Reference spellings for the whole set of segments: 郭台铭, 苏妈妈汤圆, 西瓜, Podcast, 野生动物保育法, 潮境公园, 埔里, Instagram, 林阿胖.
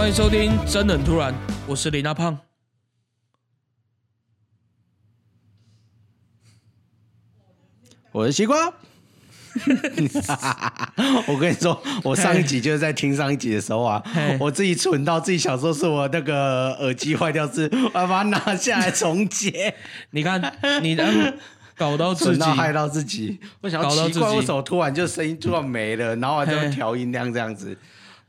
欢迎收听真的很突然，我是林阿胖。我是西瓜。我跟你说，我上一集就是在听上一集的时候啊，我自己蠢到自己想说是我那个耳机坏掉，是我要把它拿下来重接。你看，你搞到自己，害到自己。我想要奇怪，为什么突然就声音突然没了，然后我就调音量这样子。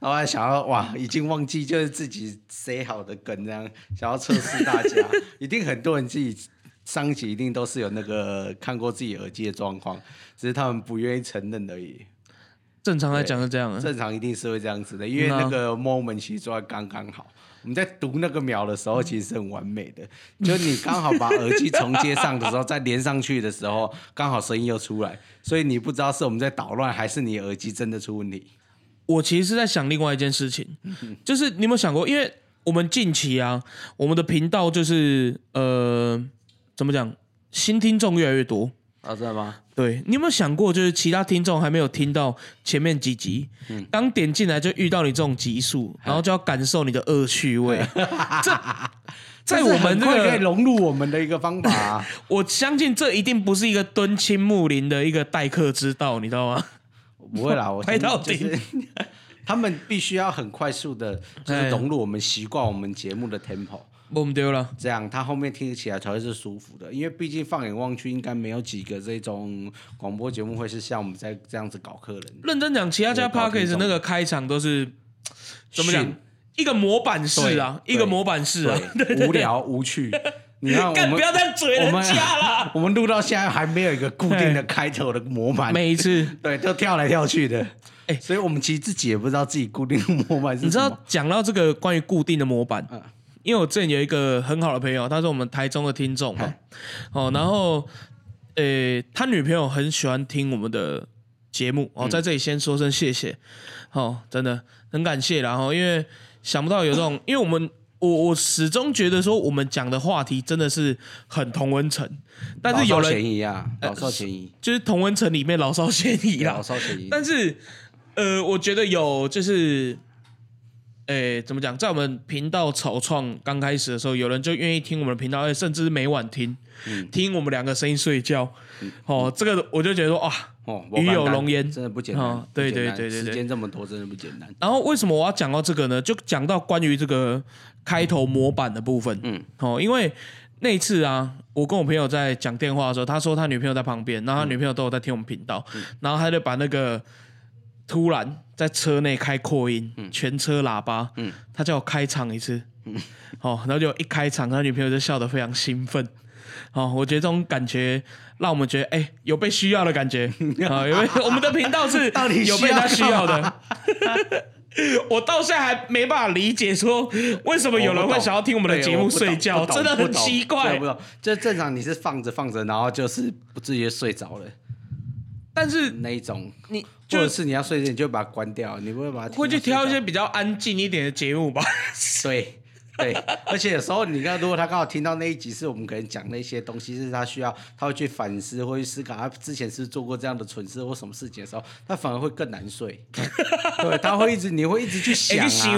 然后还想要哇，已经忘记就是自己塞好的梗这样，想要测试大家，一定很多人自己上一集一定都是有那个看过自己耳机的状况，只是他们不愿意承认而已。正常来讲是这样，正常一定是会这样子的，因为那个 moment 其实做得刚刚好。我们在读那个秒的时候，其实是很完美的，就你刚好把耳机重接上的时候，再连上去的时候，刚好声音又出来，所以你不知道是我们在捣乱，还是你耳机真的出问题。我其实是在想另外一件事情，就是你有没有想过，因为我们近期啊，我们的频道就是怎么讲，新听众越来越多啊，真的吗？对，你有没有想过，就是其他听众还没有听到前面几集，刚点进来就遇到你这种集数，然后就要感受你的恶趣味，在我们这个可以融入我们的一个方法啊。我相信这一定不是一个敦亲睦邻的一个待客之道，你知道吗？不会啦，我拍到底，就是他们必须要很快速的，就是融入我们习惯我们节目的 tempo， 我们丢了，这样他后面听起来才会是舒服的。因为毕竟放眼望去，应该没有几个这种广播节目会是像我们在这样子搞客人。认真讲，其他家 podcast 那个开场都是怎么讲？一个模板式啊，一个模板式啊，无聊无趣。你看，我们不要再嘴人家啦！我们录到现在还没有一个固定的开头的模板，每一次对都跳来跳去的。所以我们其实自己也不知道自己固定的模板是什么。你知道讲到这个关于固定的模板，因为我之前有一个很好的朋友，他是我们台中的听众嘛，然后他女朋友很喜欢听我们的节目哦，在这里先说声谢谢，真的很感谢啦，因为想不到有这种，因为我始终觉得说，我们讲的话题真的是很同温层，但是有人老少咸宜啊，老少咸宜，就是同温层里面老少咸宜啦，老少咸宜。但是，我觉得有就是，怎么讲，在我们频道草创刚开始的时候，有人就愿意听我们的频道，甚至是每晚听，听我们两个声音睡觉。哦，这个我就觉得说啊，鱼有龙焉，真的不简单。哦、对对对对对，时间这么多，真的不简单。然后为什么我要讲到这个呢？就讲到关于这个开头模板的部分。因为那一次啊，我跟我朋友在讲电话的时候，他说他女朋友在旁边，然后他女朋友都有在听我们频道，然后他就把那个突然在车内开扩音，全车喇叭，他叫我开场一次，然后就一开场，他女朋友就笑得非常兴奋。我觉得这种感觉让我们觉得有被需要的感觉啊，因为我们的频道是有被他需要的。我到现在还没办法理解说为什么有人会想要听我们的节目睡觉，真的很奇怪。就正常你是放着放着，然后就是不自觉睡着了。但是那一种，你或者是你要睡觉，你就把它关掉，你不会把它会去挑一些比较安静一点的节目吧？对。对，而且有时候你看，如果他刚好听到那一集是我们可能讲那些东西，是他需要，他会去反思，会去思考他之前 是做过这样的蠢事或什么事情的时候，他反而会更难睡。对，他会一直，你会一直去想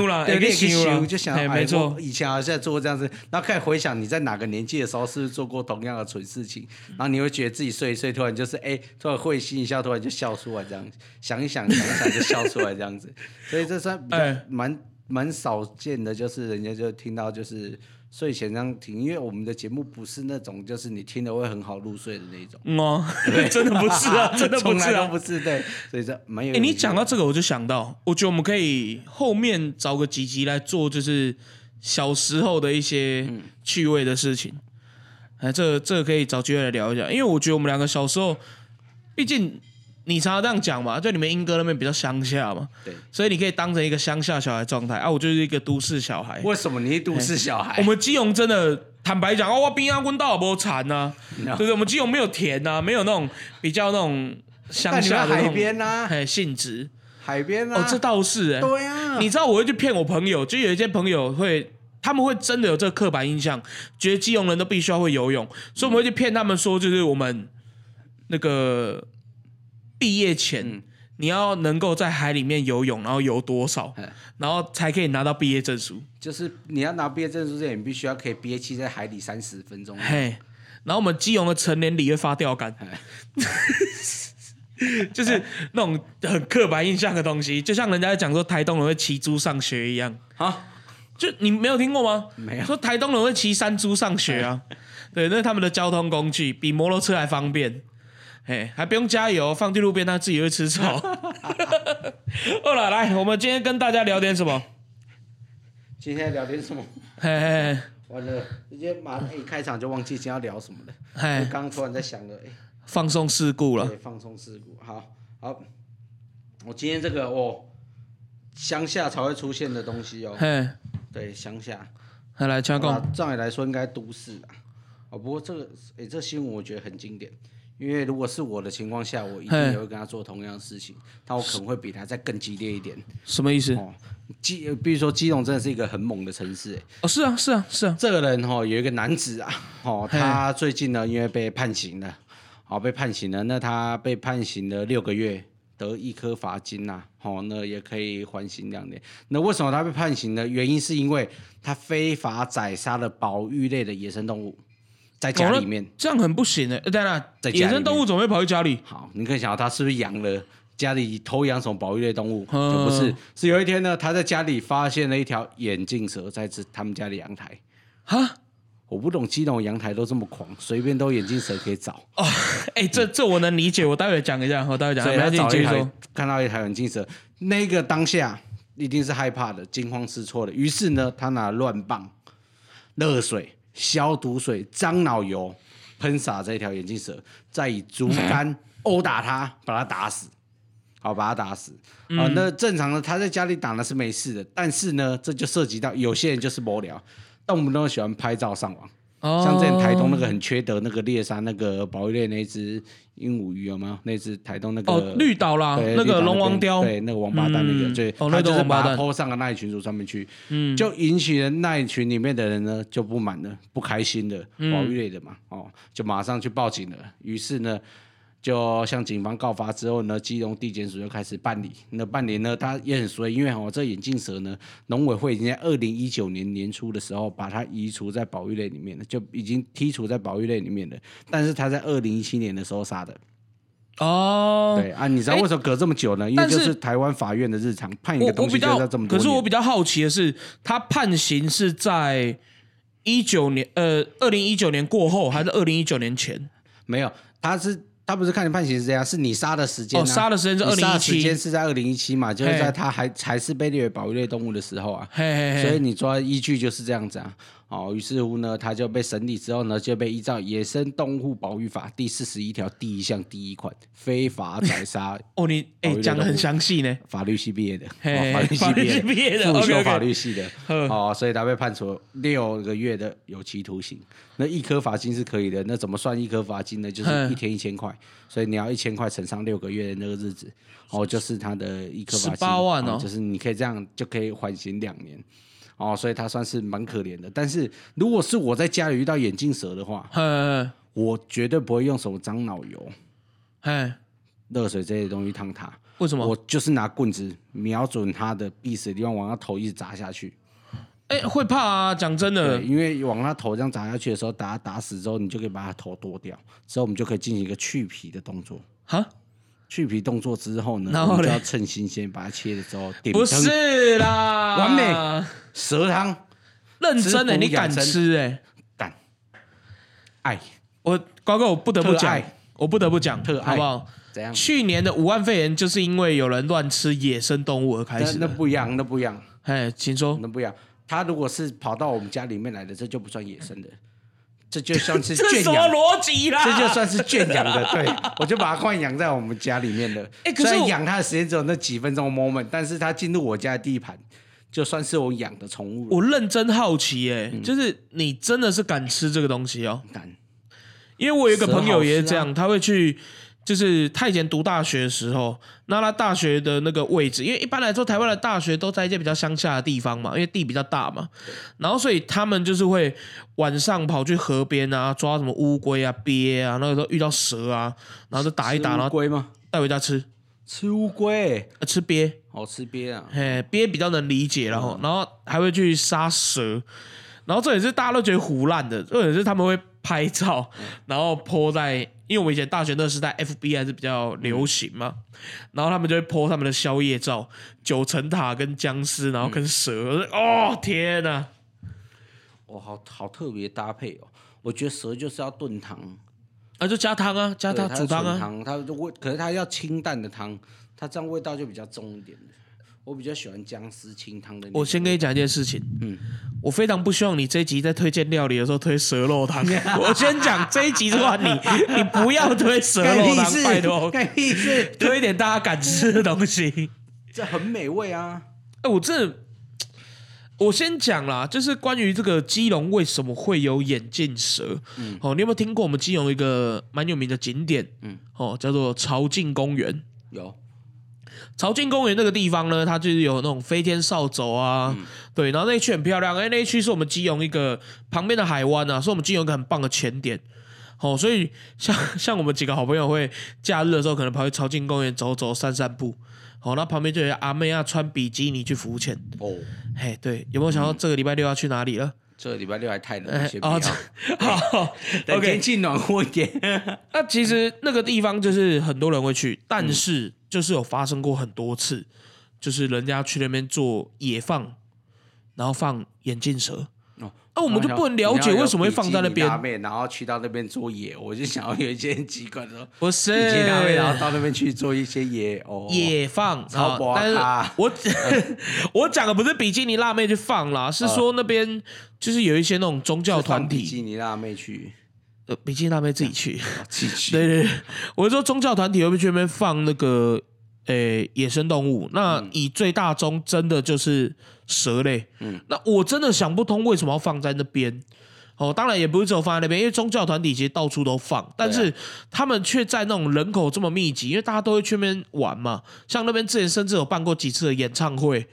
啊，对，你去想，就想，没错，以前好像做过这样子，然后开始回想你在哪个年纪的时候是不是做过同样的蠢事情，然后你会觉得自己睡一睡，突然就是突然会心一笑，突然就笑出来这样，想一想，想一想就笑出来这样子，所以这算比较蛮少见的，就是人家就听到就是睡前这样听，因为我们的节目不是那种就是你听了会很好入睡的那种。真的不是啊，真的不是啊，从来都不是。对，所以这蛮有。你讲到这个，我就想到，我觉得我们可以后面找个几集来做，就是小时候的一些趣味的事情。这个可以找机会来聊一下，因为我觉得我们两个小时候，毕竟。你常常这样讲嘛，就你们英哥那边比较乡下嘛，对，所以你可以当成一个乡下小孩状态啊，我就是一个都市小孩。为什么你是都市小孩？我们基隆真的坦白讲，我边上温到没产啊，对不对？我们基隆没有田啊，没有那种比较那种乡下的海边啊，性质海边啊，这倒是对啊。你知道我会去骗我朋友，就有一些朋友会。他们会真的有这个刻板印象，觉得基隆人都必须要会游泳，所以我们会去骗他们说，就是我们那个。毕业前，你要能够在海里面游泳，然后游多少，然后才可以拿到毕业证书。就是你要拿毕业证书之前，你必须要可以憋气在海里30分钟。嘿，然后我们基隆的成年礼会发钓竿，就是那种很刻板印象的东西，就像人家讲说台东人会骑猪上学一样。啊，就你没有听过吗？没有。说台东人会骑山猪上学啊？对，那是他们的交通工具，比摩托车还方便。嘿，还不用加油，放去路边，他自己会吃草。好了，来，我们今天跟大家聊点什么？今天聊点什么？嘿嘿嘿，完了，直接马上一开场就忘记今天要聊什么了。嘿，刚突然在想了，放送事故了。对，放送事故。好，好，我今天这个哦，乡下才会出现的东西哦。嘿，对，乡下。来，请讲。照理来说应该都市啦。哦，不过这个，这新闻我觉得很经典。因为如果是我的情况下，我一定也会跟他做同样的事情，但我可能会比他再更激烈一点。什么意思？哦，比如说基隆真的是一个很猛的城市。哦，是啊，是啊，是啊。这个人哦，有一个男子啊，哦，他最近呢因为被判刑了，哦，被判刑了，那他被判刑了6个月，得1颗罚金呐，啊，哦，那也可以缓刑2年。那为什么他被判刑呢？原因是因为他非法宰杀了保育类的野生动物。在家里面，哦，这样很不行哎！对啦，野生动物怎么会跑去家里？好，你可以想到他是不是养了家里偷养什么保育类动物？就不是，是有一天呢，他在家里发现了一条眼镜蛇在他们家里阳台。哈，我不懂基隆阳台都这么狂，随便都眼镜蛇可以找。哦，这我能理解，我待会讲一下，我待会讲。所以他找一台，看到一条眼镜蛇，那个当下一定是害怕的、惊慌失措的，于是呢，他拿乱棒、热水、消毒水、樟脑油喷洒这条眼镜蛇，再以竹竿殴打它，把它打死。好，把它打死。那正常的他在家里打的是没事的，但是呢，这就涉及到有些人就是无聊，动不动喜欢拍照上网。哦，像之前台东那个很缺德那个猎杀那个保育类那只鹦鹉鱼有没有？那只台东那个哦绿岛啦，那个龙王雕，对那个王八蛋那个，对，他就是把它 po 上了那一群组上面去，就引起了那一群里面的人呢就不满了，不开心了，保育类的嘛，哦，就马上去报警了。于是呢，就向警方告发之后呢，基隆地检署就开始办理。那办理呢，他也很衰，因为哦，这眼镜蛇呢，农委会已经在2019年年初的时候把它移除在保育类里面了，就已经剔除在保育类里面了。但是他在2017年的时候杀的。哦，对啊，你知道为什么隔这么久呢？因为就是台湾法院的日常，判一个东西就要这么多年。可是我比较好奇的是，他判刑是在2019年过后，还是2019年前？没有，他不是看你判刑是这样，是你杀的时间，啊。哦，杀的时间是2017，杀的时间是在2017嘛，就是在他还是被列为保育类动物的时候啊。嘿嘿嘿，所以你抓依据就是这样子啊。哦，于是乎呢，他就被审理之后呢，就被依照《野生动物保育法》第41条第1项第1款非法宰杀。哦，你讲的很详细呢。法律系毕业的，哦，法律系毕业的，辅修法律系的。哦，所以他被判处6个月的有期徒刑。那1颗罚金是可以的，那怎么算1颗罚金呢？就是1天1000块。所以你要1000块乘上6个月的那个日子，哦，就是他的1颗罚金18万哦，就是你可以这样就可以缓刑2年哦，所以他算是蛮可怜的。但是如果是我在家里遇到眼镜蛇的话，我绝对不会用什么樟脑油、热水这些东西烫它。为什么？我就是拿棍子瞄准他的必死的地方，往他头一直砸下去。会怕啊！讲真的，因为往他头这样砸下去的时候，打死之后，你就可以把他头剁掉，之后我们就可以进行一个去皮的动作。哈，去皮动作之后呢，我们就要趁新鲜把它切了之后，不是啦，完美蛇汤，认真你敢吃敢，爱我高哥，我不得不讲，特爱好不好？去年的武汉肺炎就是因为有人乱吃野生动物而开始的，那不一样，请说，那不一样。他如果是跑到我们家里面来的，这就不算野生的，这就算是圈养。这是什么逻辑啦？这就算是圈养的，对，我就把它放养在我们家里面了。可是养它的时间只有那几分钟 moment， 但是它进入我家的地盘，就算是我养的宠物了。我认真好奇，就是你真的是敢吃这个东西哦？敢，因为我有一个朋友也是这样，他会去。就是他以前读大学的时候，那他大学的那个位置，因为一般来说台湾的大学都在一些比较乡下的地方嘛，因为地比较大嘛，然后所以他们就是会晚上跑去河边啊，抓什么乌龟啊、鳖啊，那个时候遇到蛇啊，然后就打一打，然后带回家吃。吃乌龟，吃鳖，哦，吃鳖啊，嘿，鳖比较能理解，然后还会去杀蛇，然后这也是大家都觉得唬烂的，这也是他们会拍照，然后 po 在，因为我们以前大学那时代 ，FB 还是比较流行嘛，然后他们就会 po 他们的宵夜照，九层塔跟僵尸，然后跟蛇，哦天哪，哦，好特别搭配哦，我觉得蛇就是要炖汤。啊，就加汤啊，加汤煮汤啊，它就味，可是它要清淡的汤，它这样味道就比较重一点。我比较喜欢僵尸清汤的。我先跟你讲一件事情，我非常不希望你这一集在推荐料理的时候推蛇肉汤。我先讲这一集的话，你不要推蛇肉汤，拜托，推一点大家敢吃的东西，这很美味啊。我先讲啦，就是关于这个基隆为什么会有眼镜蛇。你有没有听过我们基隆一个蛮有名的景点，叫做潮境公园？有。潮境公园那个地方呢，它就是有那种飞天扫帚啊，对，然后那一区很漂亮，那一区是我们基隆一个旁边的海湾啊，是我们基隆一个很棒的潜点。所以像我们几个好朋友会假日的时候，可能跑去潮境公园走走、散散步。那旁边就有阿妹啊，穿比基尼去浮潜。哦，嘿，对，有没有想到这个礼拜六要去哪里了？这个礼拜六还太冷了，先不要。好，等天气暖和一点。那其实那个地方就是很多人会去，但是就是有发生过很多次，就是人家去那边做野放，然后放眼镜蛇。我们就不能了解为什么会放在那边，然后去到那边做野，我就想要有一件奇怪的，不是，然后到那边去做一些野放，超薄啊！我讲的不是比基尼辣妹去放啦，是说那边就是有一些那种宗教团体，比基尼辣妹去，比基尼辣妹自己去，对对对，我说宗教团体会不会去那边放那个野生动物？那以最大宗真的就是蛇类。那我真的想不通为什么要放在那边。当然也不是只有放在那边，因为宗教团体其实到处都放，但是他们却在那种人口这么密集，因为大家都会去那边玩嘛。像那边之前甚至有办过几次的演唱会。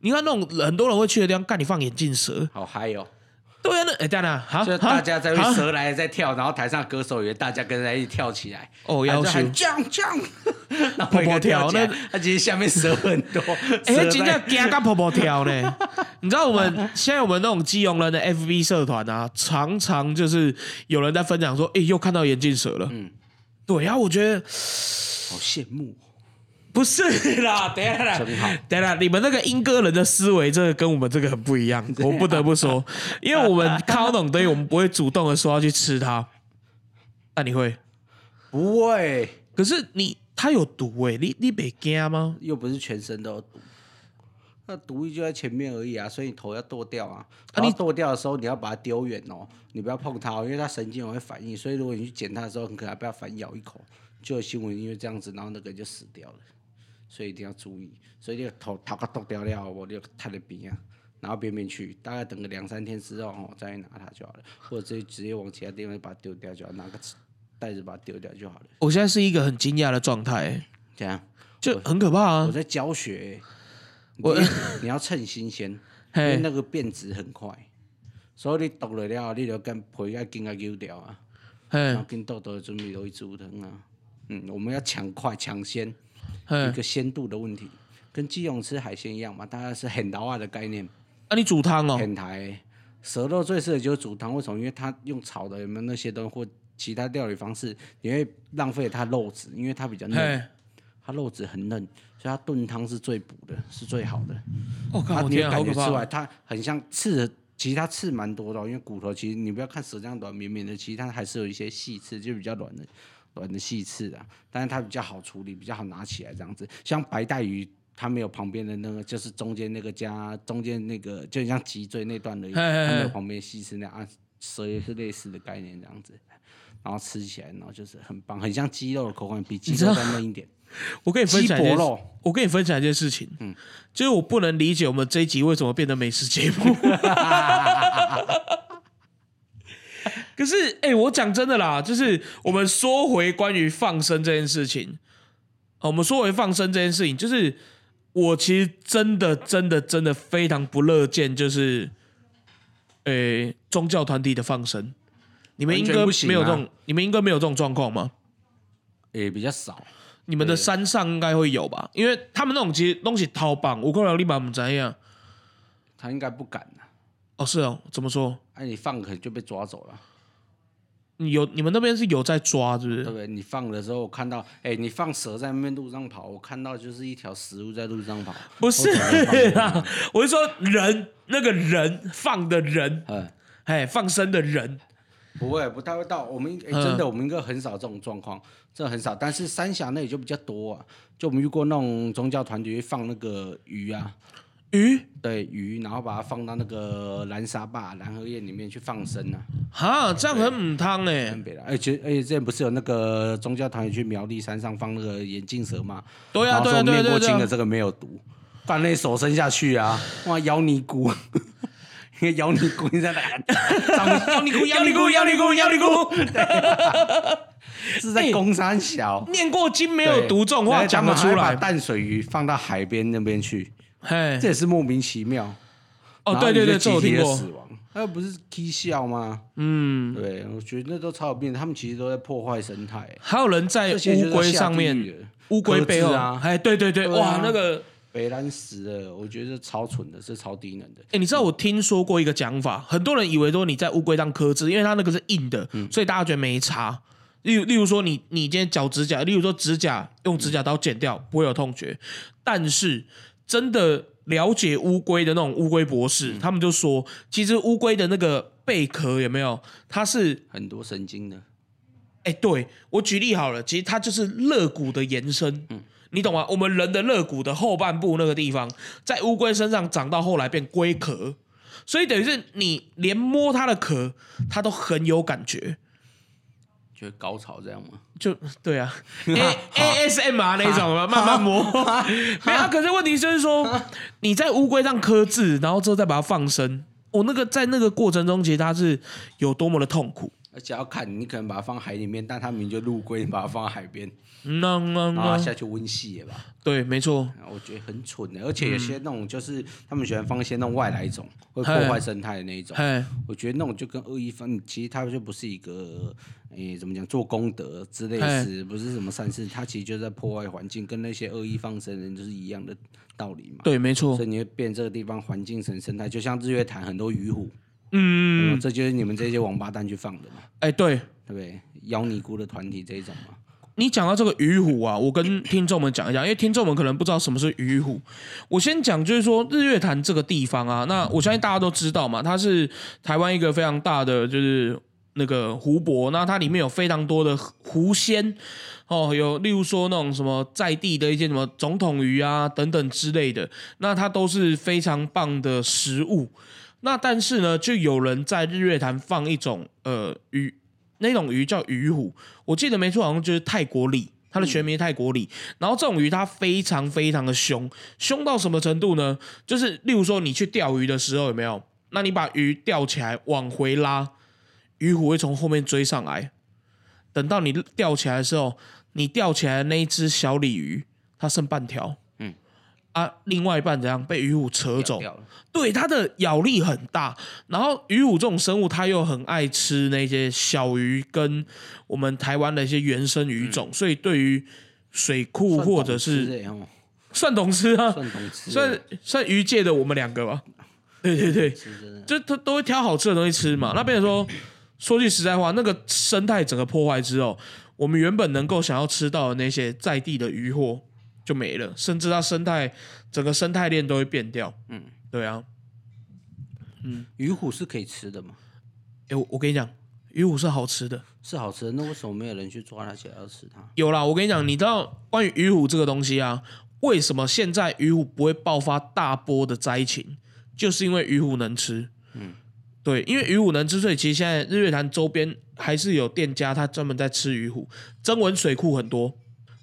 你看那种很多人会去的地方，干你放眼镜蛇，好嗨哦！对啊，等一下，就大家在用蛇来在跳，然后台上歌手也大家跟在一起跳起来，要求jump，然后跑跳，那其实下面蛇很多，真的惊到跑跳呢。你知道现在我们那种基隆人的 FB 社团啊，常常就是有人在分享说，又看到眼镜蛇了。对啊，我觉得好羡慕。不是啦，等一下，你们那个英哥人的思维，这个跟我们这个很不一样，我不得不说，因为我们看到那种东西，我们不会主动的说要去吃它，那你会？不会。可是它有毒欸，你不怕吗？又不是全身都有毒，那毒液就在前面而已啊，所以你头要剁掉啊。你剁掉的时候，你要把它丢远哦，你不要碰它哦，因为它神经会反应，所以如果你去捡它的时候，很可能被它反咬一口，就有新闻因为这样子，然后那个人就死掉了。所以一定要注意，所以你头壳剁掉了，我就摊在边啊，然后边边去，大概等个2-3天之后再去拿它就好了，或者直接往其他地方把它丢掉就好，拿个袋子把它丢掉就好了。我现在是一个很惊讶的状态，怎样？就很可怕啊！我在教学，你要趁新鲜，因为那个变质很快，所以你剁了了，你就跟皮要筋要揪掉啊，然后跟豆豆准备落去煮汤啊。我们要抢快抢鲜。一个鲜度的问题，跟基隆吃海鲜一样嘛，大概是很老啊的概念。你煮汤哦？很台蛇肉最适合就是煮汤，为什么？因为它用炒的有没有那些东西或其他料理方式，你会浪费它肉质，因为它比较嫩，它肉质很嫩，所以它炖汤是最补的，是最好的。我天啊，好可怕！它很像刺，其实它刺蛮多的，因为骨头其实你不要看蛇这样软绵绵的，其实它还是有一些细刺，就比较软的。软的细刺啊，但是它比较好处理，比较好拿起来这样子。像白带鱼，它没有旁边的那个，就是中间那个加中间那个，就很像脊椎那段而已，它没有旁边细刺那样。蛇也是类似的概念这样子，然后吃起来，然后就是很棒，很像鸡肉的口感，比鸡肉再嫩一点。我跟你分享一件事情，就是我不能理解我们这一集为什么变成美食节目。可是，我讲真的啦，就是我们说回关于放生这件事情，我们说回放生这件事情，就是我其实真的非常不乐见，就是，宗教团体的放生，你们应该没有这种，你们应该没有这种状况吗？比较少。你们的山上应该会有吧？因为他们那种其实东西掏棒，我个人立马不知道。他应该不敢呐、啊。哦，是哦，怎么说？哎、啊，你放可能就被抓走了。你们那边是有在抓，是不是？对，你放的时候我看到，哎、欸，你放蛇在那边路上跑，我看到就是一条食物在路上跑。不是啦，我是说人，那个人放的人，哎，放生的人。不会，不太会到我们、欸、真的，我们应该很少这种状况，真的很少。但是三峡那里就比较多啊，就我们遇过那种宗教团体放那个鱼啊，鱼，对鱼，然后把它放到那个蓝沙坝、蓝河堰里面去放生啊。哈，这样很唔汤哎。而且之前不是有那个宗教团体去苗栗山上放那个眼镜蛇吗？对啊，对啊，对啊，对啊。然后说面国清的这个没有毒，把那手伸下去啊，哇，妖尼姑。咬你姑，你在哪？咬你姑！是在攻三小。念过经没有毒，这种话讲得出来。把淡水鱼放到海边那边去，这也是莫名其妙。哦，对对对，这我听过。那不是起笑吗？嗯，对，我觉得那都超有病，他们其实都在破坏生态。还有人在乌龟上面，乌龟背后啊，哎，对对对，哇，那个。北兰死了，我觉得是超蠢的，是超低能的。欸、你知道我听说过一个讲法，很多人以为说你在乌龟上刻字，因为它那个是硬的，所以大家觉得没差。例如说你今天脚指甲，例如说指甲用指甲刀剪掉不会有痛觉，但是真的了解乌龟的那种乌龟博士，他们就说，其实乌龟的那个贝壳有没有，它是很多神经的。哎、欸，对我举例好了，其实它就是肋骨的延伸。嗯你懂吗？我们人的肋骨的后半部那个地方，在乌龟身上长到后来变龟壳，所以等于是你连摸它的壳，它都很有感觉。就高潮这样吗？就对啊 ，ASMR 那种嘛，慢慢摸。没有、啊，可是问题就是说，你在乌龟上刻字，然后之后再把它放生，我、哦、那个在那个过程中，其实它是有多么的痛苦。而且要看你可能把它放海里面，但它明明就陆龟，你把它放海边，然后下去温系了吧？对，没错。我觉得很蠢的，而且有些那种就是他们喜欢放一些那种外来种，会破坏生态的那一种。我觉得那种就跟恶意放，其实它就不是一个怎么讲做功德之类的，不是什么善事，它其实就在破坏环境，跟那些恶意放生的人就是一样的道理嘛。对，没错。所以你会变这个地方环境生态，就像日月潭很多鱼虎。嗯，这就是你们这些王八蛋去放的嘛？哎、欸，对，对不对？妖尼姑的团体这一种嘛。你讲到这个鱼虎啊，我跟听众们讲一讲，因为听众们可能不知道什么是鱼虎。我先讲，就是说日月潭这个地方啊，那我相信大家都知道嘛，它是台湾一个非常大的就是那个湖泊，那它里面有非常多的湖鲜哦，有例如说那种什么在地的一些什么总统鱼啊等等之类的，那它都是非常棒的食物。那但是呢，就有人在日月潭放一种鱼，那种鱼叫鱼虎，我记得没错，好像就是泰国鲤，它的全名泰国鲤。然后这种鱼它非常非常的凶，凶到什么程度呢？就是例如说你去钓鱼的时候有没有？那你把鱼钓起来往回拉，鱼虎会从后面追上来。等到你钓起来的时候，你钓起来的那一只小鲤鱼，它剩半条。啊，另外一半怎样被鱼虎扯走？对，它的咬力很大。然后鱼虎这种生物，它又很爱吃那些小鱼跟我们台湾的一些原生鱼种，所以对于水库或者是算懂吃啊，算鱼界的我们两个吧。对对对，就它都会挑好吃的东西吃嘛。那变成说句实在话，那个生态整个破坏之后，我们原本能够想要吃到的那些在地的鱼货。就没了，甚至它整个生态链都会变掉。嗯，对啊，嗯，鱼虎是可以吃的吗？欸、我跟你讲，鱼虎是好吃的，是好吃的。那为什么没有人去抓它起来要吃它？有啦，我跟你讲，你知道关于鱼虎这个东西啊，为什么现在鱼虎不会爆发大波的灾情？就是因为鱼虎能吃。嗯，对，因为鱼虎能吃，所以其实现在日月潭周边还是有店家他专门在吃鱼虎，曾文水库很多。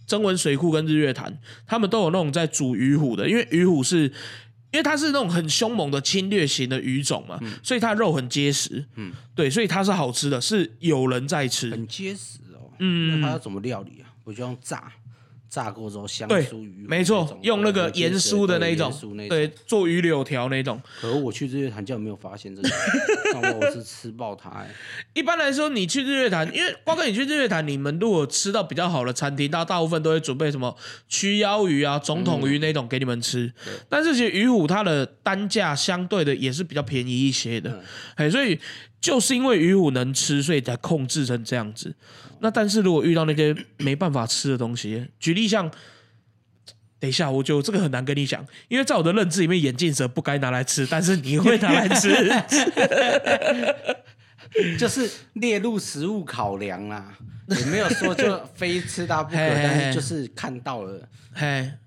曾文水库跟日月潭，他们都有那种在煮鱼虎的，因为鱼虎是，因为它是那种很凶猛的侵略型的鱼种嘛，所以它肉很结实，对，所以它是好吃的，是有人在吃，很结实哦。嗯，那它要怎么料理啊？我就用炸，炸过之后香酥鱼，没错，用那个盐酥的那种，对，做鱼柳条那种。可是我去日月潭就没有发现这个，那我是吃爆它、欸。一般来说，你去日月潭，因为瓜哥你去日月潭，你们如果吃到比较好的餐厅，大部分都会准备什么曲腰鱼啊、总统鱼那种给你们吃。嗯、但是其实鱼虎它的单价相对的也是比较便宜一些的，嗯、所以就是因为鱼虎能吃，所以才控制成这样子。那但是如果遇到那些没办法吃的东西，举例像，等一下我就这个很难跟你讲，因为在我的认知里面，眼镜蛇不该拿来吃，但是你会拿来吃，就是列入食物考量啦，也没有说就非吃它不可，但是就是看到了，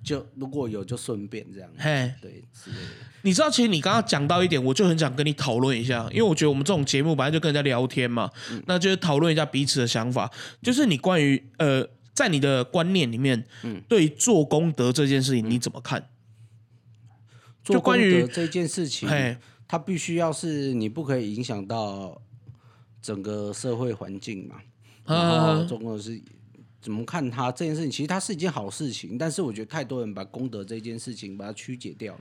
就如果有就顺便这样，对，之类的。你知道，其实你刚刚讲到一点，我就很想跟你讨论一下，因为我觉得我们这种节目本来就跟人家聊天嘛，那就是讨论一下彼此的想法。就是你关于在你的观念里面，对做功德这件事情你怎么看？做功德这件事情，它必须要是你不可以影响到整个社会环境嘛。然后中国是怎么看它这件事情？其实它是一件好事情，但是我觉得太多人把功德这件事情把它曲解掉了。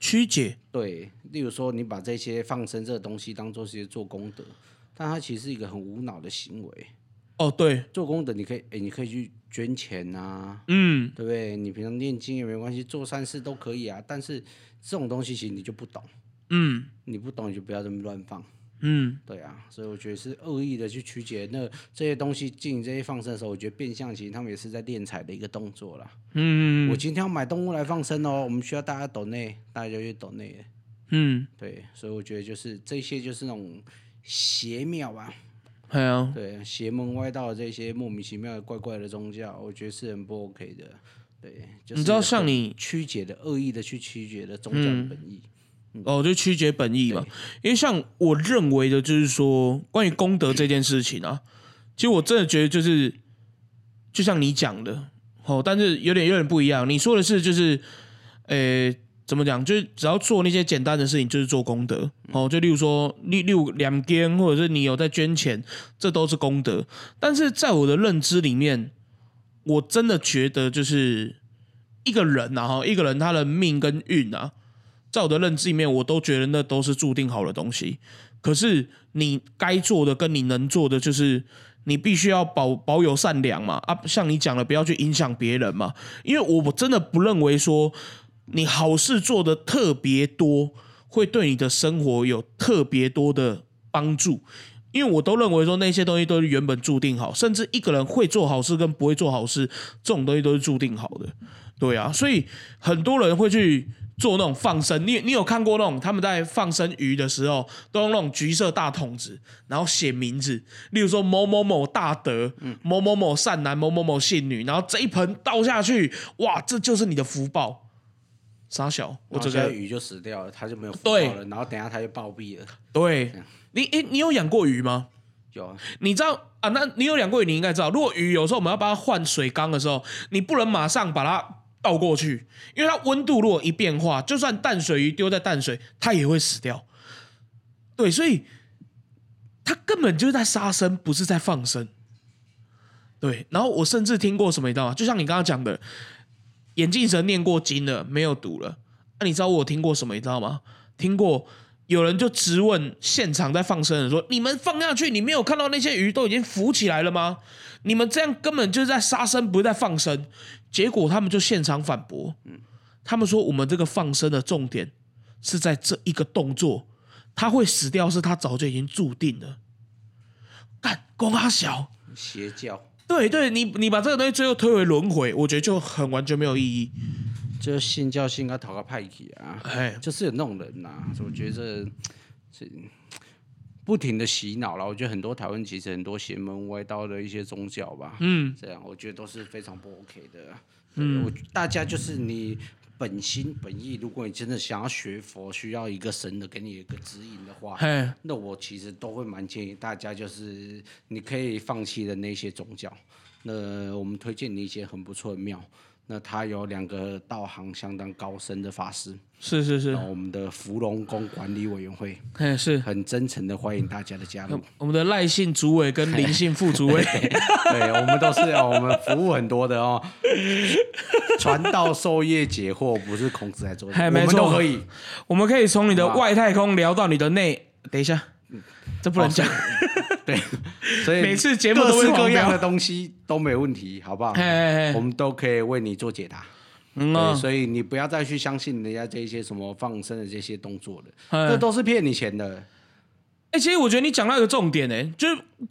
曲解，对，例如说你把这些放生这个东西当做是做功德，但它其实是一个很无脑的行为。哦，对，做功德你可以去捐钱啊，对不对？你平常念经也没关系，做善事都可以啊。但是这种东西其实你就不懂，你不懂你就不要这么乱放，对啊。所以我觉得是恶意的去曲解那这些东西进这些放生的时候，我觉得变相其实他们也是在敛财的一个动作啦。我今天要买动物来放生哦，我们需要大家donate，大家就去donate。对，所以我觉得就是这些就是那种邪庙吧。对，邪门歪道的这些莫名其妙的怪怪的宗教，我觉得是很不 OK 的。对，就是、你知道像你曲解的恶意的去曲解的宗教的本意，就曲解本意嘛。因为像我认为的就是说，关于功德这件事情啊，其实我真的觉得就是，就像你讲的，但是有点不一样。你说的是就是，怎么讲？就是只要做那些简单的事情，就是做功德。就例如说，例如两间，或者是你有在捐钱，这都是功德。但是在我的认知里面，我真的觉得就是一个人啊，一个人他的命跟运啊，在我的认知里面，我都觉得那都是注定好的东西。可是你该做的跟你能做的，就是你必须要保有善良嘛。像你讲的，不要去影响别人嘛。因为我真的不认为说，你好事做的特别多，会对你的生活有特别多的帮助，因为我都认为说那些东西都是原本注定好，甚至一个人会做好事跟不会做好事，这种东西都是注定好的，对啊，所以很多人会去做那种放生，你有看过那种他们在放生鱼的时候，都用那种橘色大筒子，然后写名字，例如说某某某大德，某某某善男，某某某信女，然后这一盆倒下去，哇，这就是你的福报。傻小，我这个鱼就死掉了，它就没有福报了。然后等一下它就暴毙了。对，你有养过鱼吗？有啊。你知道啊？那你有养过鱼，你应该知道，如果鱼有时候我们要把它换水缸的时候，你不能马上把它倒过去，因为它温度如果一变化，就算淡水鱼丢在淡水，它也会死掉。对，所以它根本就是在杀生，不是在放生。对，然后我甚至听过什么，你知道吗？就像你刚刚讲的。眼镜蛇念过经了，没有读了。那、你知道我听过什么？你知道吗？听过有人就质问现场在放生的说：“你们放下去，你没有看到那些鱼都已经浮起来了吗？你们这样根本就是在杀生，不是在放生。”结果他们就现场反驳，他们说：“我们这个放生的重点是在这一个动作，它会死掉是它早就已经注定了。”干，公阿小邪教。对，你把这个东西最后推回轮回，我觉得就很完全没有意义。就信教信啊，讨个派去啊，就是有那种人呐、啊，我觉得这不停的洗脑了。我觉得很多台湾其实很多邪门歪道的一些宗教吧，这样我觉得都是非常不 OK 的。大家就是你本心本意，如果你真的想要学佛，需要一个神的给你一个指引的话，那我其实都会蛮建议大家，就是你可以放弃的那些宗教。那我们推荐你一些很不错的庙，那他有2个道行相当高深的法师，是是是，我们的福隆宫管理委员会，是很真诚的欢迎大家的加入。我们的赖姓主委跟林姓副主委，对，我们都是我们服务很多的哦。传道授业解惑不是孔子来做的，我们都可以，我们可以从你的外太空聊到你的内。等一下，这不能讲。对，所以每次节目都是各样的东西都没问题，好不好？ Hey, hey, hey. 我们都可以为你做解答。嗯、哦，所以你不要再去相信人家这些什么放生的这些动作了，这都是骗你钱的。欸，其实我觉得你讲到一个重点，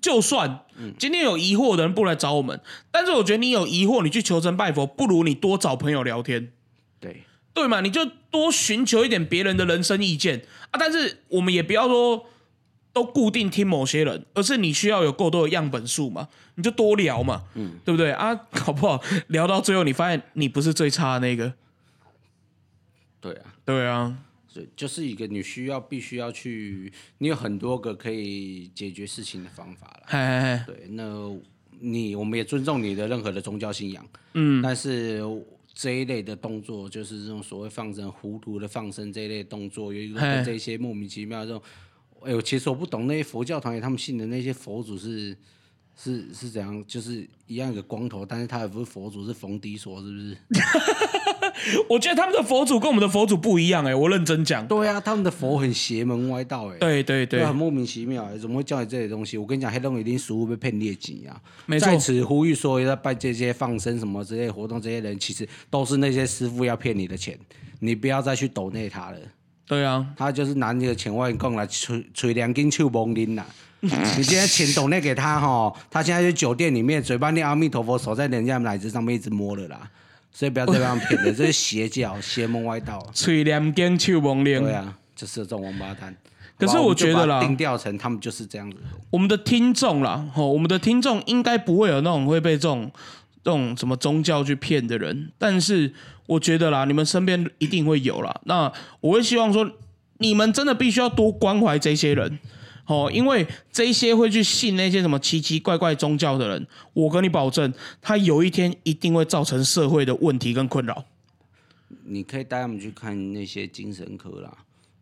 就算今天有疑惑的人不来找我们，但是我觉得你有疑惑，你去求神拜佛，不如你多找朋友聊天。对，对嘛，你就多寻求一点别人的人生意见啊。但是我们也不要说。都固定听某些人，而是你需要有够多的样本数嘛，你就多聊嘛，对不对啊？搞不好聊到最后，你发现你不是最差的那个。对啊，对啊，所以就是一个你必须要去，你有很多个可以解决事情的方法了。哎，对，那我们也尊重你的任何的宗教信仰，但是。这一类的动作，就是这种所谓放生、糊涂的放生这一类的动作，有一个这些莫名其妙的这种。哎，其实我不懂那些佛教团体他们信的那些佛祖是怎样，就是一样一个光头，但是他也不是佛祖，是冯迪所，是不是？我觉得他们的佛祖跟我们的佛祖不一样，我认真讲。对啊，他们的佛很邪门歪道，对对对，很莫名其妙，怎么会教你这些东西？我跟你讲，黑洞一定输入被骗劣迹啊！没错，在此呼吁说，要办这些放生什么之类活动，这些人其实都是那些师傅要骗你的钱，你不要再去抖内他了。对啊，他就是拿那个钱外供来吹两根手蒙拎啦。你今天钱抖内给他哈，他现在去酒店里面，嘴巴念阿弥陀佛，手在人家奶子上面一直摸了啦。所以不要再让骗了，这是邪教、邪门歪道。吹两根手蒙拎。对啊，就是这种王八蛋。可是我觉得啦，定调成他们就是这样子。我们的听众啦，我们的听众应该不会有那种会被这种什么宗教去骗的人，但是我觉得啦，你们身边一定会有啦。那我会希望说，你们真的必须要多关怀这些人，因为这些会去信那些什么奇奇怪怪宗教的人，我跟你保证，他有一天一定会造成社会的问题跟困扰。你可以带他们去看那些精神科啦，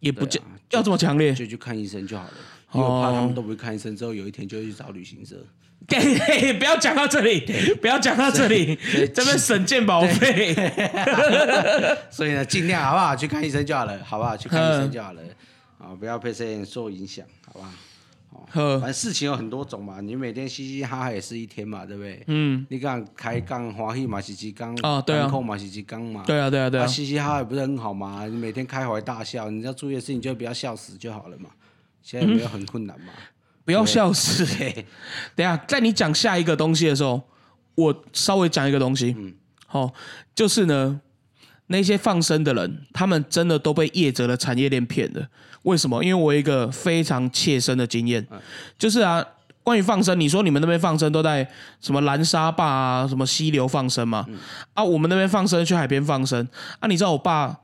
也不见、要这么强烈，就去看医生就好了。因为我怕他们都不会看医生，之后有一天就会去找旅行社。对，不要讲到这里，不要讲到这里，这边省健保费。所以呢，尽量好不好？去看医生就好了，好不好？去看医生就好了，不要被这些人受影响，好不好？反正事情有很多种嘛，你每天嘻嘻哈哈也是一天嘛，对不对？你讲开杠、欢喜嘛是一天，干扣嘛是一天嘛，对啊，对啊，对啊，嘻嘻哈哈也不是很好嘛，你每天开怀大笑，你要注意的事情就不要笑死就好了嘛，现在没有很困难嘛。不要笑死！等一下，在你讲下一个东西的时候，我稍微讲一个东西。就是呢，那些放生的人，他们真的都被业者的产业链骗了。为什么？因为我有一个非常切身的经验，就是啊，关于放生，你说你们那边放生都在什么蓝沙坝啊、什么溪流放生嘛？啊，我们那边放生去海边放生啊，你知道我爸。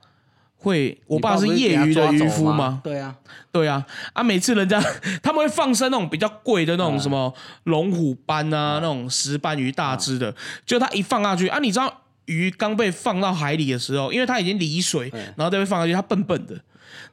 我爸是业余的渔夫吗？对啊，对啊，啊，每次人家他们会放生那种比较贵的那种什么龙虎斑啊，那种石斑鱼大只的，就他一放下去啊，你知道鱼刚被放到海里的时候，因为它已经离水，然后再被放下去，它笨笨的，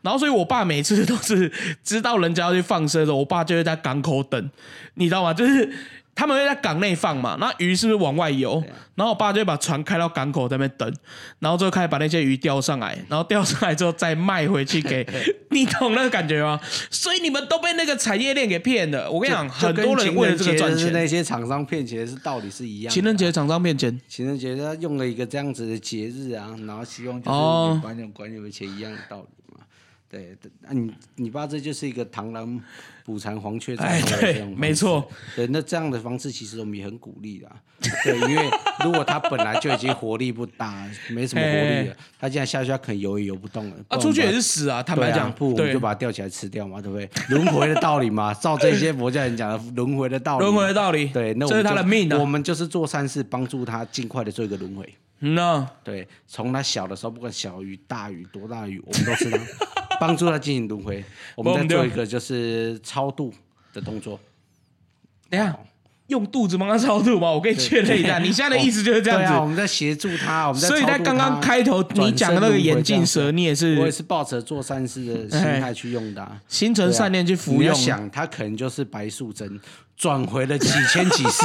然后所以我爸每次都是知道人家要去放生的时候，我爸就会在港口等，你知道吗？就是。他们会在港内放嘛，那鱼是不是往外游？然后我爸就会把船开到港口在那边等，然后就开始把那些鱼钓上来，然后钓上来之后再卖回去给，你懂那个感觉吗？所以你们都被那个产业链给骗了。我跟你讲，很多人为了这个赚钱，那些厂商骗钱是道理是一样的。情人节厂商骗钱，情人节他用了一个这样子的节日啊，然后希望就是管你们钱一样的道理。对，你爸这就是一个螳螂捕蝉，黄雀在后的这种，没错。对，那这样的方式其实我们也很鼓励啦。对，因为如果他本来就已经活力不大，没什么活力了，他现在下去他可能游也游不动了。啊，出去也是死啊！坦白讲，不，我们就把它吊起来吃掉嘛，对不对？轮回的道理嘛，照这些佛教人讲的轮回的道理，轮回的道理。对，那我们这是他的命啊。我们就是做善事，帮助他尽快的做一个轮回。No， 对，从他小的时候，不管小鱼、大鱼、多大鱼，我们都是帮助他进行轮回。我们在做一个就是超度的动作。等一下，用肚子帮他超度吗？我可以确认一下，你现在的意思就是这样子。对啊，我们在协助他，我们在超度他。所以在刚刚开头你讲的那个眼镜蛇，你也是，我也是抱着做善事的心态去用的、啊，心存善念去服用。你要想，他可能就是白素贞转回了几千几世，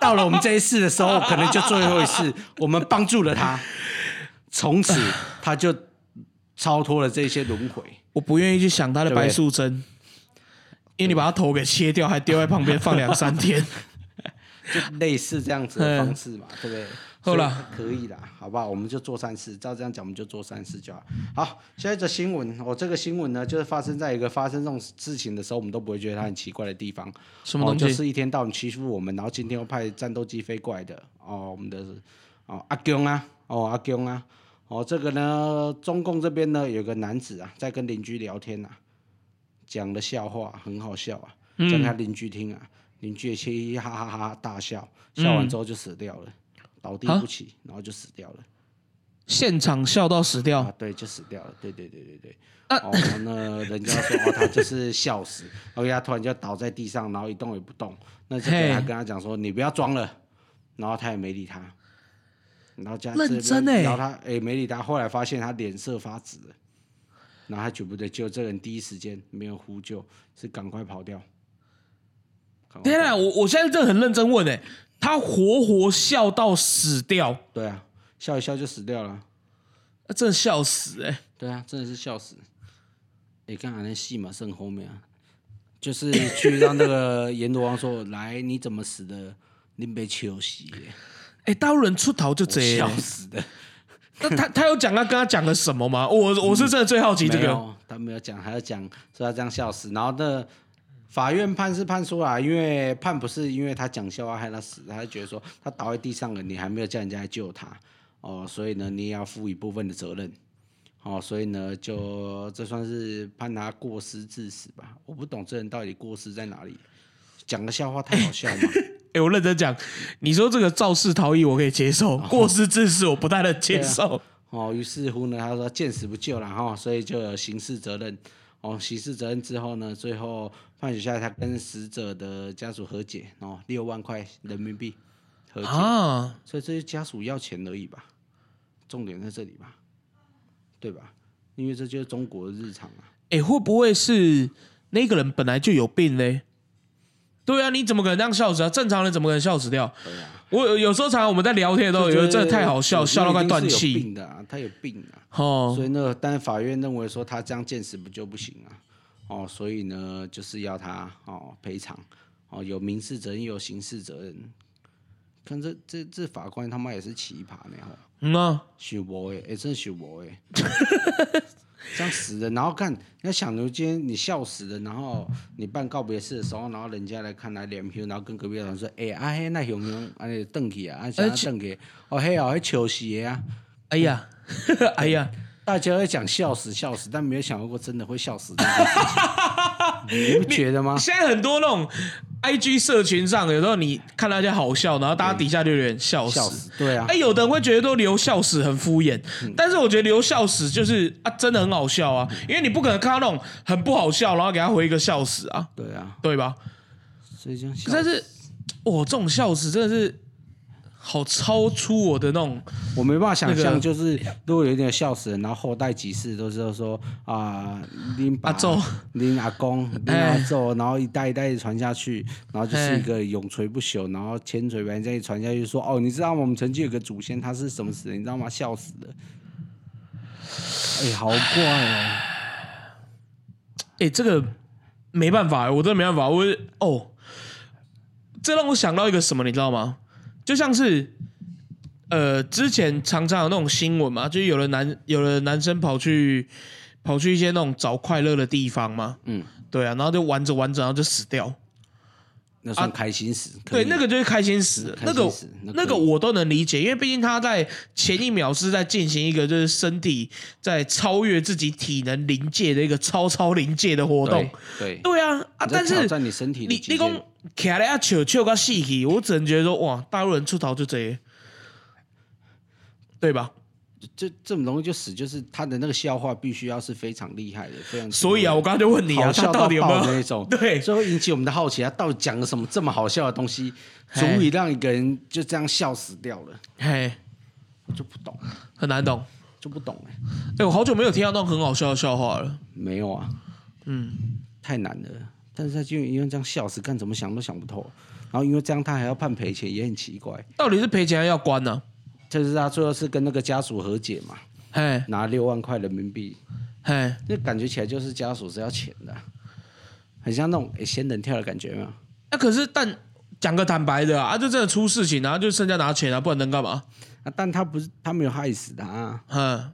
到了我们这一世的时候，可能就最后一世，我们帮助了他，从此他就超脱了这些轮回。我不愿意去想他的白素贞，因为你把他头给切掉，还丢在旁边放2-3天。就类似这样子的方式嘛，对不对？好啦，可以啦，好不好？我们就做善事，照这样讲，我们就做善事就好。好，下一则新闻，这个新闻呢，就是发生在一个发生这种事情的时候，我们都不会觉得它很奇怪的地方。什么东西？就是一天到晚欺负我们，然后今天又派战斗机飞过来的哦，我们的阿公啊，阿公啊，这个呢，中共这边呢有个男子啊，在跟邻居聊天啊，讲的笑话很好笑啊，讲他邻居听啊。邻居也嘻哈哈哈大笑，笑完之后就死掉了，倒地不起，然后就死掉了。现场笑到死掉？啊、对，就死掉了。对。那人家说他就是笑死，然后他突然就倒在地上，然后一动也不动。那就跟他讲说：“你不要装了。”然后他也没理他，然后家认真然后他也没理他。后来发现他脸色发紫了，然后他全部的救这人第一时间没有呼救，是赶快跑掉。天啊，我现在真的很认真问诶，他活活笑到死掉。对啊，笑一笑就死掉了，真的笑死诶。对啊，真的是笑死。你看那戏嘛，剩后面啊，就是去让那个阎罗王说：“来，你怎么死的？你被求死耶！”哎，大陆人出逃就这样，笑死的。他有讲他跟他讲了什么吗？我是真的最好奇这个。他没有讲，还要讲说他这样笑死，然后那。法院判是判说啊，因为判不是因为他讲笑话害他死，他就觉得说他倒在地上了，你还没有叫人家来救他哦，所以呢你也要负一部分的责任哦，所以呢就这算是判他过失致死吧。我不懂这人到底过失在哪里，讲个笑话太好笑嘛。我认真讲，你说这个肇事逃逸我可以接受，过失致死我不太能接受哦。于是乎呢，他说见死不救了哈，所以就有刑事责任。刑事责任之后呢，最后判决下来，他跟死者的家属和解，6万块人民币和解，所以这些家属要钱而已吧，重点在这里吧，对吧？因为这就是中国的日常啊。会不会是那个人本来就有病嘞？对啊，你怎么可能这样笑死啊？正常人怎么可能笑死掉？对啊，我有时候常常我们在聊天的时候，觉得真的太好笑，笑到快断气。有病的啊，他有病啊。所以呢，但法院认为说他这样见死不救不行啊。所以呢，就是要他赔偿。有民事责任，有刑事责任。看这法官他妈也是奇葩呢哈。想不诶，真想不诶。这样死人，然后看，你想，今天你笑死人，然后你办告别式的时候，然后人家来看来脸皮，然后跟隔壁的人说：“嘿，那熊熊，瞪起啊，想要瞪起，那笑死的啊！”哎呀，哎呀，大家会讲笑死笑死，但没有想过真的会笑死这件事情，你不觉得吗？现在很多那种 IG 社群上，有时候你看大家好笑，然后大家底下就有点笑死，对啊。有的人会觉得都留笑死很敷衍，但是我觉得留笑死就是啊，真的很好笑啊，因为你不可能看到那种很不好笑，然后给他回一个笑死啊，对啊，对吧？所以这样笑死，但是这种笑死真的是。好超出我的那种，我没办法想象，就是如果有一点笑死人，然后后代几世都是说啊，您爸、您阿公、您阿祖，然后一代一代传下去，然后就是一个永垂不朽，然后千锤百炼这样传下去，说你知道吗？我们曾经有个祖先他是什么死的，你知道吗？笑死了，好怪哦，这个没办法，我真的没办法，这让我想到一个什么，你知道吗？就像是，之前常常有那种新闻嘛，就是有的男生跑去一些那种找快乐的地方嘛，对啊，然后就玩着，然后就死掉，那算开心死，对，那个就是开心死，那个我都能理解，因为毕竟他在前一秒是在进行一个就是身体在超越自己体能临界的一个超临界的活动，对啊，但是在你身体的极限，你徛咧啊笑到死去，我只能觉得说哇，大陆人出逃就这，对吧？这种东西就就是他的那个笑话必须要是非常厉害的，非常。所以啊，我刚刚就问你啊，他到底有没有那种？对，所以会引起我们的好奇，他到底讲了什么这么好笑的东西，足以让一个人就这样笑死掉了？嘿，我就不懂，很难懂，就不懂我好久没有听到那种很好笑的笑话了。没有啊，太难了。但是他就因为这样笑死，干怎么想都想不透。然后因为这样他还要判赔钱，也很奇怪。到底是赔钱还要关呢？就是他最后是跟那个家属和解嘛，拿6万块人民币，那感觉起来就是家属是要钱的，很像那种仙人跳的感觉嘛。那可是但讲个坦白的啊，就真的出事情啊，就剩下拿钱啊，不然能干嘛？啊，但他不是他没有害死他啊。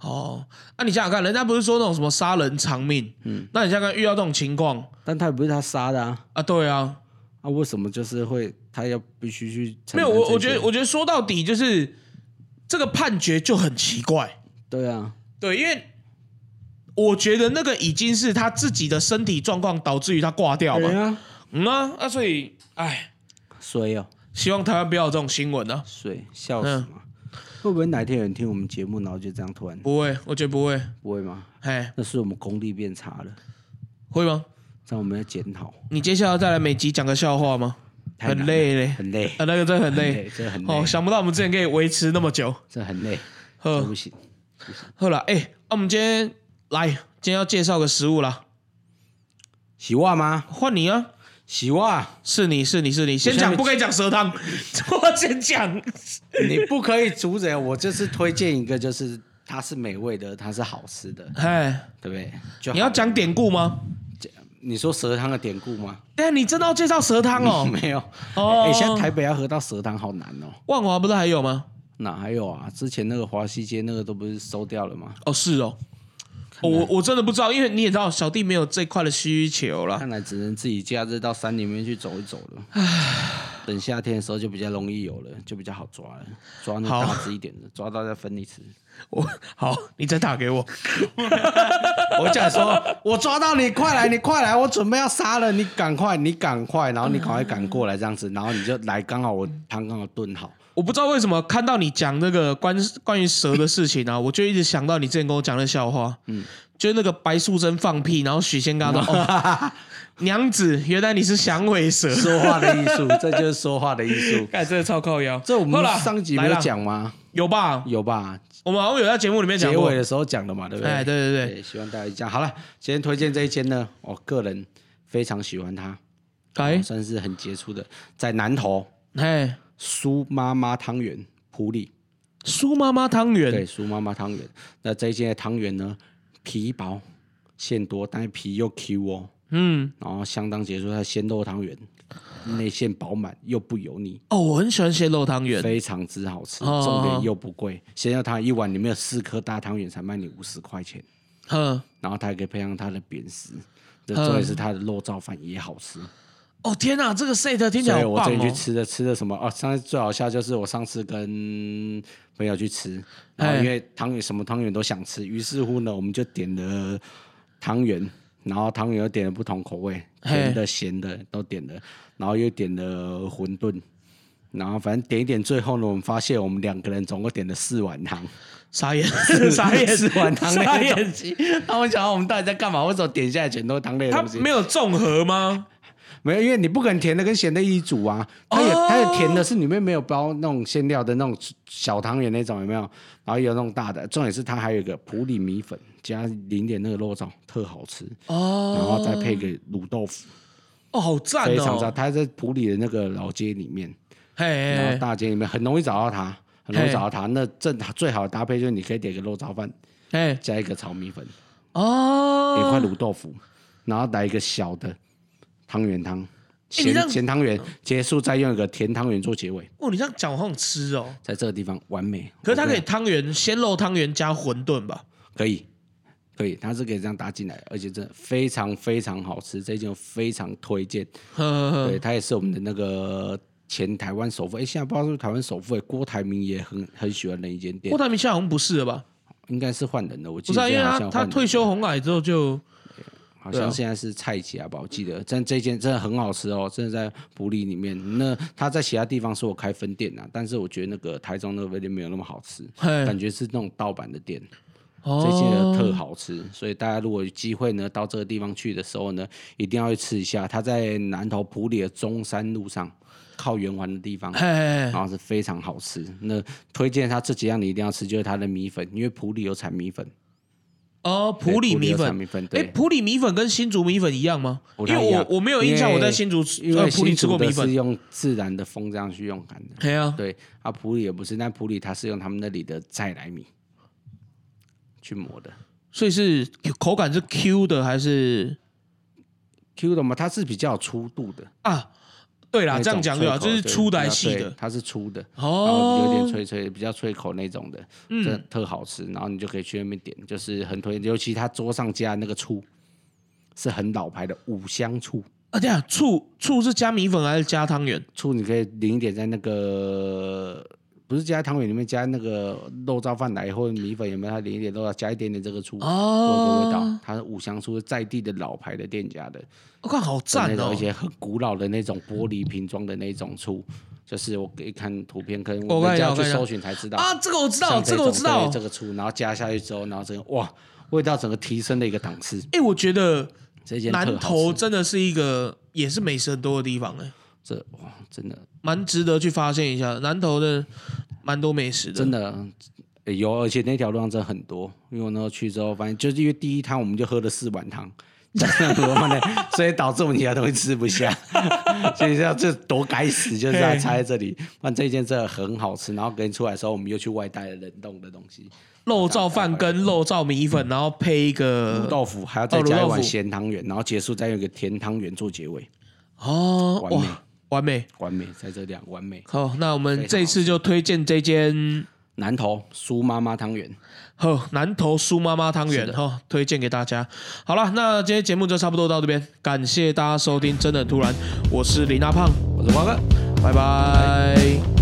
哦，那你想想看，人家不是说那种什么杀人偿命？那你想想看遇到这种情况，但他也不是他杀的啊。啊，对啊。那为什么就是会他要必须去承担？没有，我觉得说到底就是这个判决就很奇怪。对啊，对，因为我觉得那个已经是他自己的身体状况导致于他挂掉嘛。啊，所以哎，衰哦，希望台湾不要有这种新闻啊。衰，笑死嘛！会不会哪天有人听我们节目，然后就这样突然？不会，我觉得不会。不会吗？那是我们功力变差了。会吗？让我们要检讨。你接下来再来每集讲个笑话吗？很累嘞，很累啊，那个真的很累，真的很累。哦，想不到我们之前可以维持那么久，真的很累，不行。好了，我们今天要介绍个食物啦。洗袜吗？换你啊！洗袜是你，先讲，不可以讲蛇汤，我先讲。你不可以阻止我，这次推荐一个，就是它是美味的，它是好吃的，对不对？你要讲典故吗？你说蛇汤的典故吗？但你真的要介绍蛇汤哦？没有哦。现在台北要喝到蛇汤好难哦。万华不是还有吗？哪还有啊？之前那个华西街那个都不是收掉了吗？哦，是哦。我真的不知道，因为你也知道小弟没有这块的需求啦。看来只能自己假日到山里面去走一走了。等夏天的时候就比较容易有了，就比较好抓了，抓那大只一点的，抓到再分一次。好，你再打给我。我讲说，我抓到你，快来，你快来，我准备要杀了你，赶快，然后你赶快赶过来这样子，然后你就来，刚好我汤刚好炖好。我不知道为什么看到你讲那个关于蛇的事情啊，我就一直想到你之前跟我讲的笑话，就是那个白素贞放屁，然后许仙跟他说。哦娘子，原来你是响尾蛇。说话的艺术，这就是说话的艺术。干，真的超靠腰。这我们上集没有讲吗？有吧。我们好像有在节目里面讲过，结尾的时候讲的嘛，对不对？对。希望大家讲好了。今天推荐这一间呢，我个人非常喜欢它，算是很杰出的，在南投，苏妈妈汤圆埔里。苏妈妈汤圆，对，苏妈妈汤圆。那这一间的汤圆呢，皮薄馅多，但是皮又 Q 哦。然后相当杰出，它鲜肉汤圆，内馅饱满又不油腻。哦，我很喜欢鲜肉汤圆，非常之好吃，重点又不贵。鲜肉汤一碗里面有4颗大汤圆，才卖你50块钱。然后它还可以配上它的扁食，重点是它的肉燥饭也好吃。哦天哪，这个 set 听起来好棒哦！所以我最近去吃的什么？哦，上次最好笑就是我上次跟朋友去吃，然后因为汤圆什么汤圆都想吃，于是乎呢，我们就点了汤圆。然后汤圆又点了不同口味，甜的、咸的都点了，然后又点了馄饨，然后反正点一点，最后呢，我们发现我们2个人总共点了4碗汤，傻眼，4碗汤，傻眼鸡。那我想我们到底在干嘛？为什么点下来全都是汤类的东西？它没有综合吗？没有，因为你不可能甜的跟咸的一组啊。它也甜的是里面没有包那种馅料的那种小汤圆那种有没有？然后也有那种大的，重点是它还有一个埔里米粉加淋点那个肉燥，特好吃哦。然后再配个卤豆腐，哦，好赞哦！非常赞。它在埔里的那个老街里面，然后大街里面很容易找到它，那最好的搭配就是你可以点个肉燥饭，加一个炒米粉，哦，一块卤豆腐，然后来一个小的。汤圆汤，咸汤圆，结束再用一个甜汤圆做结尾。哦，你这样讲我好想吃哦。在这个地方完美。可是它可以汤圆，鲜肉汤圆加馄饨吧？可以，它是可以这样搭进来，而且真的非常非常好吃，这一间我非常推荐。对，它也是我们的那个前台湾首富，现在不知道是不是台湾首富，郭台铭也很喜欢的一间店。郭台铭现在好像不是了吧？应该是换人了，我记得。不是，因为他退休红海之后就。好像现在是菜粿吧，我记得，但这间真的很好吃哦，真的在埔里里面。那他在其他地方说我开分店啊，但是我觉得那个台中那个分店没有那么好吃，感觉是那种盗版的店。这间的特好吃，所以大家如果有机会呢到这个地方去的时候呢，一定要去吃一下。它在南投埔里的中山路上，靠圆环的地方，然后是非常好吃。那推荐它这几样你一定要吃，就是它的米粉，因为埔里有产米粉。哦，埔里米粉，哎，埔里米粉跟新竹米粉一样吗？因为我没有印象我在新竹吃，因为埔里吃过米粉是用自然的风这样去用干的。对啊，对啊，埔里也不是，但埔里它是用他们那里的再来米。去磨的，所以是口感是 Q 的还是 Q 的嘛？它是比较有粗度的啊。对啦，这样讲对吧？就是粗的还是细的？它是粗的，哦，然后有点脆脆，比较脆口那种的，嗯，真的特好吃。然后你就可以去那边点，就是很推荐。尤其它桌上加的那个醋，是很老牌的五香醋。啊，对啊，醋是加米粉还是加汤圆？醋你可以淋一点在那个。不是加汤圆里面加那个肉燥饭来或者米粉有没有？它淋一点肉燥，加一点点这个醋，哦，有个味道。它是五香醋，在地的老牌的店家的，我看好赞哦！而且很古老的那种玻璃瓶装的那种醋，就是我一看图片，可能我人家去搜寻才知道啊。这个我知道，这个我知道，这个醋，然后加下去之后，然后整个哇，味道整个提升了一个档次。哎，我觉得南投真的是一个也是美食很多的地方哎。这哇，真的蛮值得去发现一下，南投的蛮多美食的，真的有，而且那条路上真的很多。因为我那时候去之后，发现就是因为第一摊我们就喝了4碗汤，所以导致我们其他东西吃不下，所以这多该死，就是它差在这里。但这一间真的很好吃，然后跟出来的时候，我们又去外带了冷冻的东西，肉燥饭跟肉燥米粉，然后配一个卤豆腐，还要再加一碗咸汤圆，然后结束再用一个甜汤圆做结尾。哦，完美。完美，在这里完美。好，那我们这一次就推荐这间南投苏妈妈汤圆。好，南投苏妈妈汤圆，好，推荐给大家。好了，那今天节目就差不多到这边，感谢大家收听。真的很突然，我是林阿胖，我是华哥，拜拜。